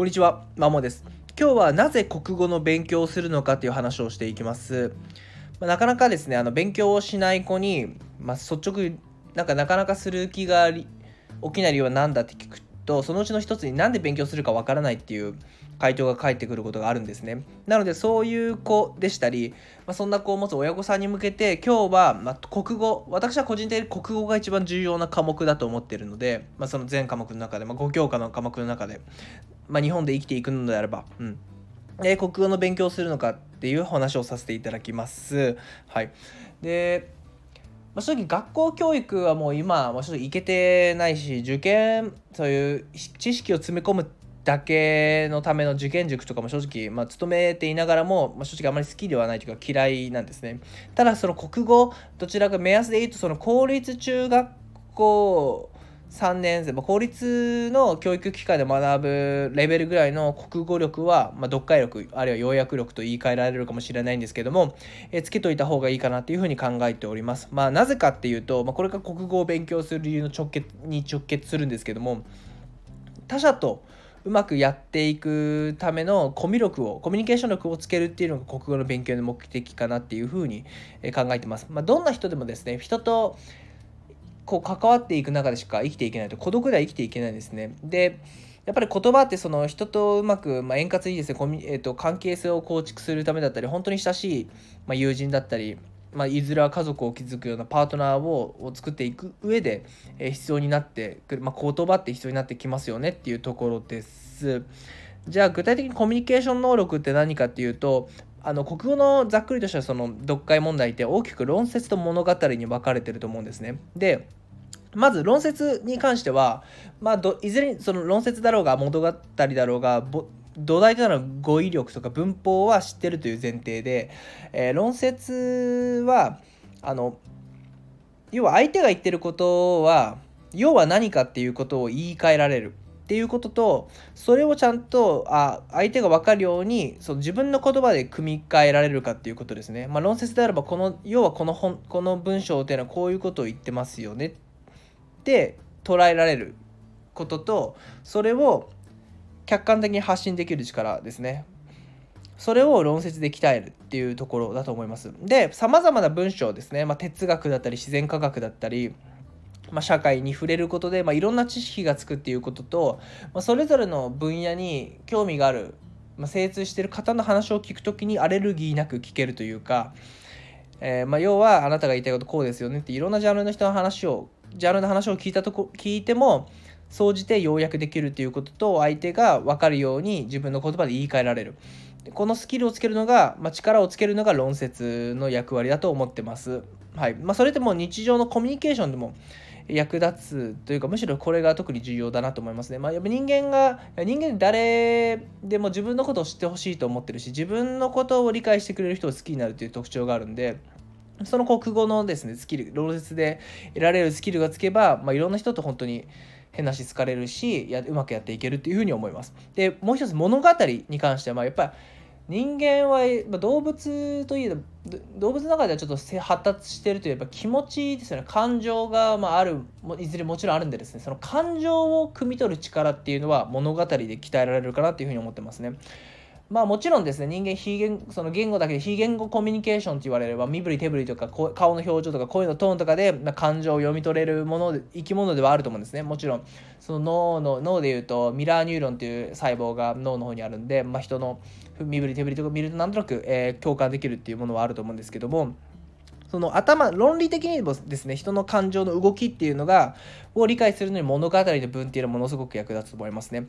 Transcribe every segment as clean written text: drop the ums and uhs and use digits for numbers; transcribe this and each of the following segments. こんにちは、マモです。今日はなぜ国語の勉強をするのかという話をしていきます。なかなかですね、勉強をしない子に、率直なかなかする気が起きない理由は何だって聞くと、そのうちの一つになんで勉強するかわからないっていう回答が返ってくることがあるんですね。なのでそういう子でしたり、そんな子を持つ親御さんに向けて、今日は国語、私は個人的に国語が一番重要な科目だと思っているので、その全科目の中で、5教科の科目の中で、日本で生きていくのであれば、国語の勉強をするのかっていう話をさせていただきます。で、正直学校教育はもう今いけてないし、受験、そういう知識を詰め込むだけのための受験塾とかも正直、勤めていながらも、正直あまり好きではないというか嫌いなんですね。ただその国語、どちらか目安で言うと、その公立中学校3年生、公立の教育機関で学ぶレベルぐらいの国語力は、読解力あるいは要約力と言い換えられるかもしれないんですけども、つけといた方がいいかなというふうに考えております。なぜかっていうと、これが国語を勉強する理由の直結するんですけども、他者とうまくやっていくためのコミュニケーション力をつけるっていうのが国語の勉強の目的かなっていうふうに考えてます。どんな人でもですね、人と関わっていく中でしか生きていけないと、孤独では生きていけないですね。で、やっぱり言葉って、その人とうまく、円滑にですね、関係性を構築するためだったり、本当に親しい、友人だったり、いずれは家族を築くようなパートナーを作っていく上で必要になってくる、言葉って必要になってきますよねっていうところです。じゃあ具体的にコミュニケーション能力って何かっていうと、国語のざっくりとしたその読解問題って大きく論説と物語に分かれてると思うんですね。で、まず論説に関しては、いずれにその論説だろうが物語だろうが、土台となる語彙力とか文法は知ってるという前提で、論説は要は相手が言ってることは要は何かっていうことを言い換えられるっていうことと、それをちゃんと相手が分かるようにその自分の言葉で組み替えられるかっていうことですね。論説であればこの文章っていうのはこういうことを言ってますよねって捉えられることと、それを客観的に発信できる力ですね。それを論説で鍛えるっていうところだと思います。で、さまざまな文章ですね、哲学だったり自然科学だったり、社会に触れることで、いろんな知識がつくっていうことと、それぞれの分野に興味がある、精通している方の話を聞くときにアレルギーなく聞けるというか、要はあなたが言いたいことこうですよねって、いろんなジャンルの人の話を聞いても総じて要約できるということと、相手が分かるように自分の言葉で言い換えられる、このスキルをつけるのが、力をつけるのが論説の役割だと思ってます。それってもう日常のコミュニケーションでも役立つというか、むしろこれが特に重要だなと思いますね。やっぱ人間誰でも自分のことを知ってほしいと思ってるし、自分のことを理解してくれる人を好きになるという特徴があるんで、その国語のですねスキル、論説で得られるスキルがつけば、いろんな人と本当に変なし好かれるし、うまくやっていけるっていうふうに思います。で、もう一つ物語に関しては、やっぱり人間は、動物といえば、動物の中ではちょっと発達しているといえば気持ちですよね。感情が、ある、いずれもちろんあるんでですね、その感情を汲み取る力っていうのは物語で鍛えられるかなっていうふうに思ってますね。もちろんですね、人間その言語だけで非言語コミュニケーションと言われれば、身振り手振りとか顔の表情とか声のトーンとかで感情を読み取れる生き物ではあると思うんですね。もちろんその脳でいうとミラーニューロンという細胞が脳の方にあるんで、人の身振り手振りとか見るとなんとなく、共感できるっていうものはあると思うんですけども、その論理的にもですね、人の感情の動きっていうのを理解するのに物語の文っていうのはものすごく役立つと思いますね。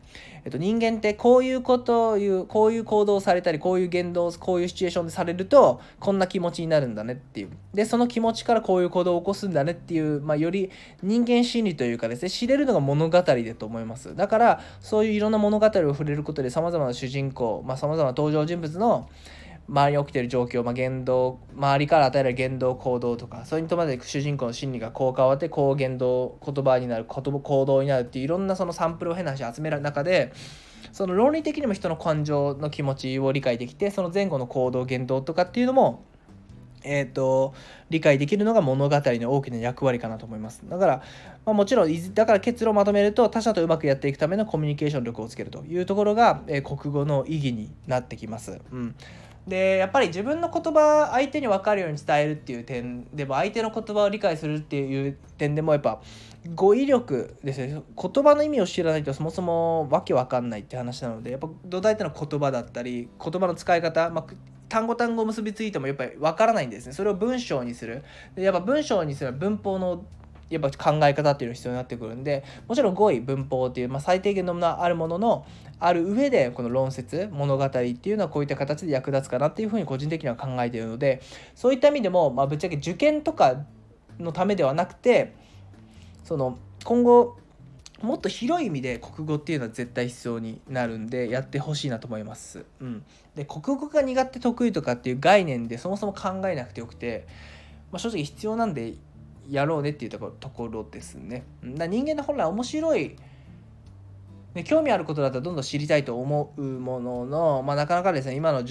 人間ってこういうことをこういう行動をされたり、こういう言動をこういうシチュエーションでされるとこんな気持ちになるんだねっていう、でその気持ちからこういう行動を起こすんだねっていう、より人間心理というかですね、知れるのが物語だと思います。だからそういういろんな物語を触れることで、さまざまな主人公、さまざまな登場人物の周りに起きている状況、周りから与えられる言動行動とか、それに伴って主人公の心理がこう変わって、こう言葉になる、行動になるっていう、いろんなそのサンプルを変な話集める中で、その論理的にも人の感情の気持ちを理解できて、その前後の行動言動とかっていうのも理解できるのが物語の大きな役割かなと思います。だから、もちろんだから結論をまとめると、他者とうまくやっていくためのコミュニケーション力をつけるというところが、国語の意義になってきます。でやっぱり自分の言葉相手に分かるように伝えるっていう点でも、相手の言葉を理解するっていう点でも、やっぱ語彙力ですね。言葉の意味を知らないとそもそもわけわかんないって話なので、やっぱ土台ってのは言葉だったり、言葉の使い方、単語単語を結びついてもやっぱりわからないんですね。それを文章にする。でやっぱ文章にする文法のやっぱ考え方っていうのが必要になってくるんで、もちろん語彙文法っていう、最低限のものはあるものの、ある上でこの論説物語っていうのはこういった形で役立つかなっていうふうに個人的には考えているので、そういった意味でも、ぶっちゃけ受験とかのためではなくて、その今後もっと広い意味で国語っていうのは絶対必要になるんで、やってほしいなと思います。で国語が苦手得意とかっていう概念でそもそも考えなくてよくて、正直必要なんでやろうねっていうところですね。人間の本来面白い、興味あることだったらどんどん知りたいと思うものの、なかなかですね、今の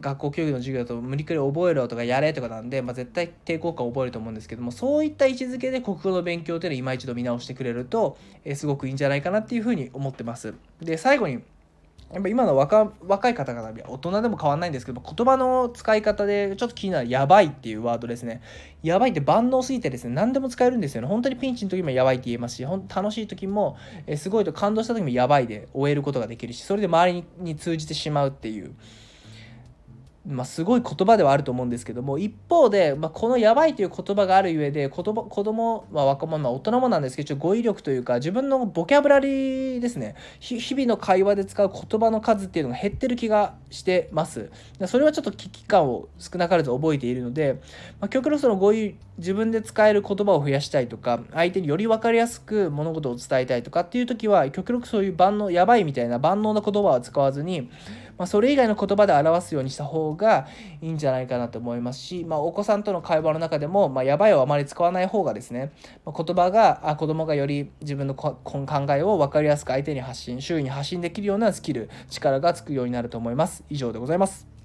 学校教育の授業だと無理くり覚えろとかやれとかなんで、絶対抵抗感を覚えると思うんですけども、そういった位置づけで国語の勉強というのを今一度見直してくれると、すごくいいんじゃないかなっていうふうに思ってます。で最後に、やっぱ今の若い方々、大人でも変わんないんですけども、言葉の使い方でちょっと気になるやばいっていうワードですね。やばいって万能すぎてですね、何でも使えるんですよね。本当にピンチの時もやばいって言えますし、楽しい時もすごいと感動した時もやばいで終えることができるし、それで周りに通じてしまうっていう、すごい言葉ではあると思うんですけども、一方で、このやばいという言葉があるゆえで、子供、若者、大人もなんですけど、語彙力というか自分のボキャブラリーですね、日々の会話で使う言葉の数っていうのが減ってる気がしてます。それはちょっと危機感を少なからず覚えているので、極力その語彙、自分で使える言葉を増やしたいとか、相手により分かりやすく物事を伝えたいとかっていう時は、極力そういう万能、やばいみたいな万能な言葉は使わずに、それ以外の言葉で表すようにした方がいいんじゃないかなと思いますし、お子さんとの会話の中でも、やばいをあまり使わない方がですね、子供がより自分の考えを分かりやすく相手に周囲に発信できるようなスキル、力がつくようになると思います。以上でございます。